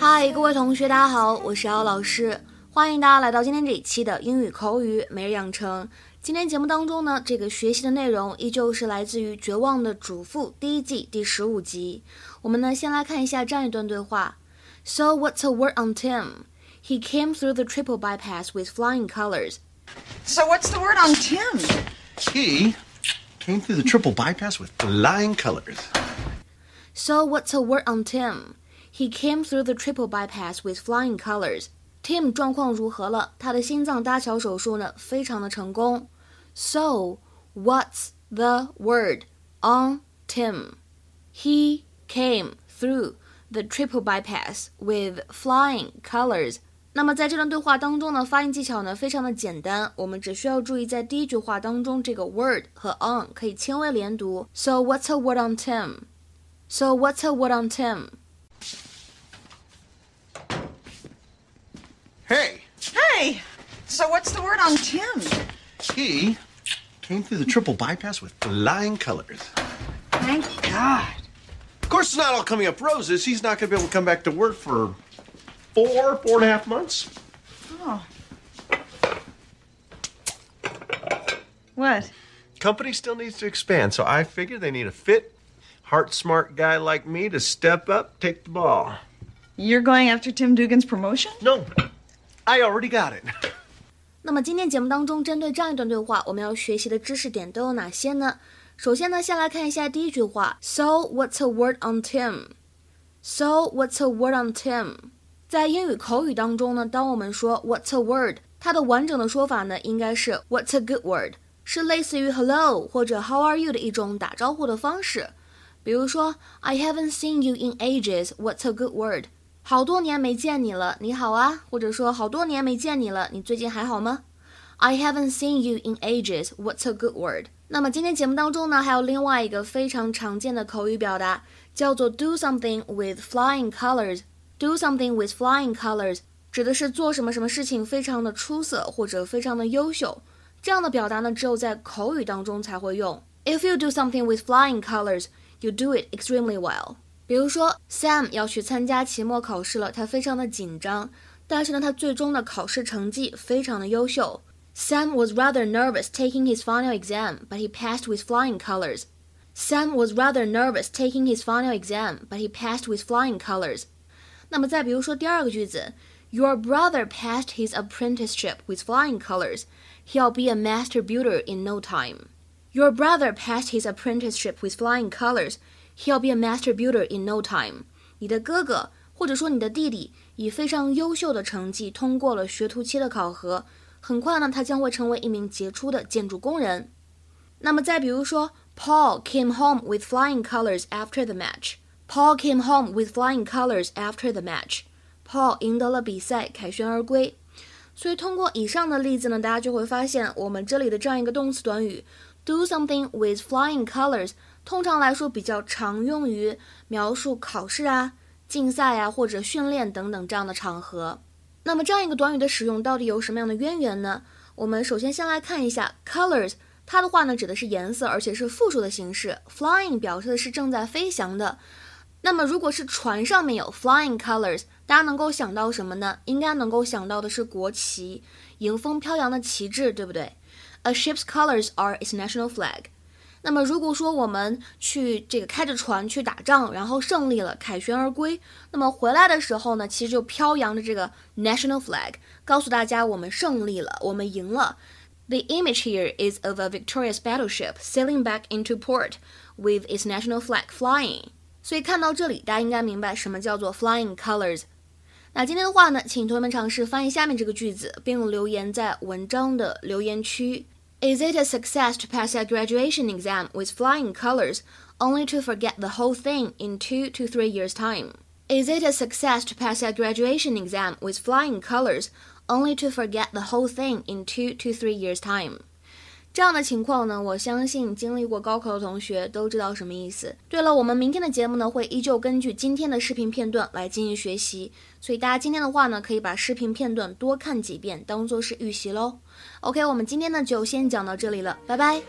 嗨，各位同学，大家好，我是姚老师，欢迎大家来到今天这一期的英语口语每日养成。今天节目当中呢，这个学习的内容依旧是来自于《绝望的主妇》第一季第15集。我们呢，先来看一下这样一段对话。So what's a word on Tim? He came through the triple bypass with flying colors. So what's the word on Tim? He came through the triple bypass with flying colors. So what's a word on Tim? He came through the triple bypass with flying colors. Tim 状况如何了？他的心脏搭桥手术呢，非常的成功。So, what's the word on Tim? He came through the triple bypass with flying colors. 那么在这段对话当中呢，发音技巧呢非常的简单，我们只需要注意在第一句话当中这个 word 和 on 可以轻微连读。So what's a word on Tim? So what's a word on Tim? Hey! So what's the word on Tim? He came through the triple bypass with flying colors. Thank God. Of course, it's not all coming up roses. He's not going to be able to come back to work for four and a half months. Oh. What? Company still needs to expand, so I figure they need a fit, heart-smart guy like me to step up, take the ball. You're going after Tim Dugan's promotion? No, I already got it. 那么今天节目当中针对这样一段对话，我们要学习的知识点都有哪些呢？首先呢，先来看一下第一句话 So what's a word on Tim? So what's a word on Tim? 在英语口语当中呢，当我们说 What's a word? 它的完整的说法呢应该是 What's a good word? 是类似于 Hello 或者 How are you 的一种打招呼的方式。比如说 I haven't seen you in ages. What's a good word?好多年没见你了，你好啊，或者说好多年没见你了，你最近还好吗？ I haven't seen you in ages, what's a good word? 那么今天节目当中呢，还有另外一个非常常见的口语表达，叫做 do something with flying colors. Do something with flying colors 指的是做什么什么事情非常的出色或者非常的优秀，这样的表达呢，只有在口语当中才会用。 If you do something with flying colors, you do it extremely well.比如说 Sam 要去参加期末考试了，他非常的紧张，但是呢，他最终的考试成绩非常的优秀。 Sam was rather nervous taking his final exam, but he passed with flying colors. Sam was rather nervous taking his final exam, but he passed with flying colors. 那么再比如说第二个句子 Your brother passed his apprenticeship with flying colors. He'll be a master builder in no time. Your brother passed his apprenticeship with flying colors.He'll be a master builder in no time. 你的哥哥或者说你的弟弟以非常优秀的成绩通过了学徒期的考核，很快呢，他将会成为一名杰出的建筑工人。那么再比如说 Paul came home with flying colors after the match. Paul came home with flying colors after the match. Paul 赢得了比赛，凯旋而归。所以通过以上的例子呢，大家就会发现我们这里的这样一个动词短语 Do something with flying colors通常来说比较常用于描述考试啊、竞赛啊或者训练等等这样的场合。那么这样一个短语的使用到底有什么样的渊源呢？我们首先先来看一下 colors， 它的话呢指的是颜色，而且是复数的形式。Flying 表示的是正在飞翔的。那么如果是船上面有 flying colors， 大家能够想到什么呢？应该能够想到的是国旗，迎风飘扬的旗帜，对不对？ A ship's colors are its national flag。那么如果说我们去这个开着船去打仗，然后胜利了，凯旋而归，那么回来的时候呢，其实就飘扬着这个 national flag， 告诉大家我们胜利了，我们赢了。The image here is of a victorious battleship sailing back into port with its national flag flying. 所以看到这里，大家应该明白什么叫做 flying colors。那今天的话呢，请同学们尝试翻译下面这个句子，并留言在文章的留言区。Is it a success to pass a graduation exam with flying colors, only to forget the whole thing in 2 to 3 years' time? Is it a success to pass a graduation exam with flying colors, only to forget the whole thing in 2 to 3 years' time? 这样的情况呢，我相信经历过高考的同学都知道什么意思。对了，我们明天的节目呢，会依旧根据今天的视频片段来进行学习，所以大家今天的话呢，可以把视频片段多看几遍，当做是预习咯。OK， 我们今天呢就先讲到这里了，拜拜。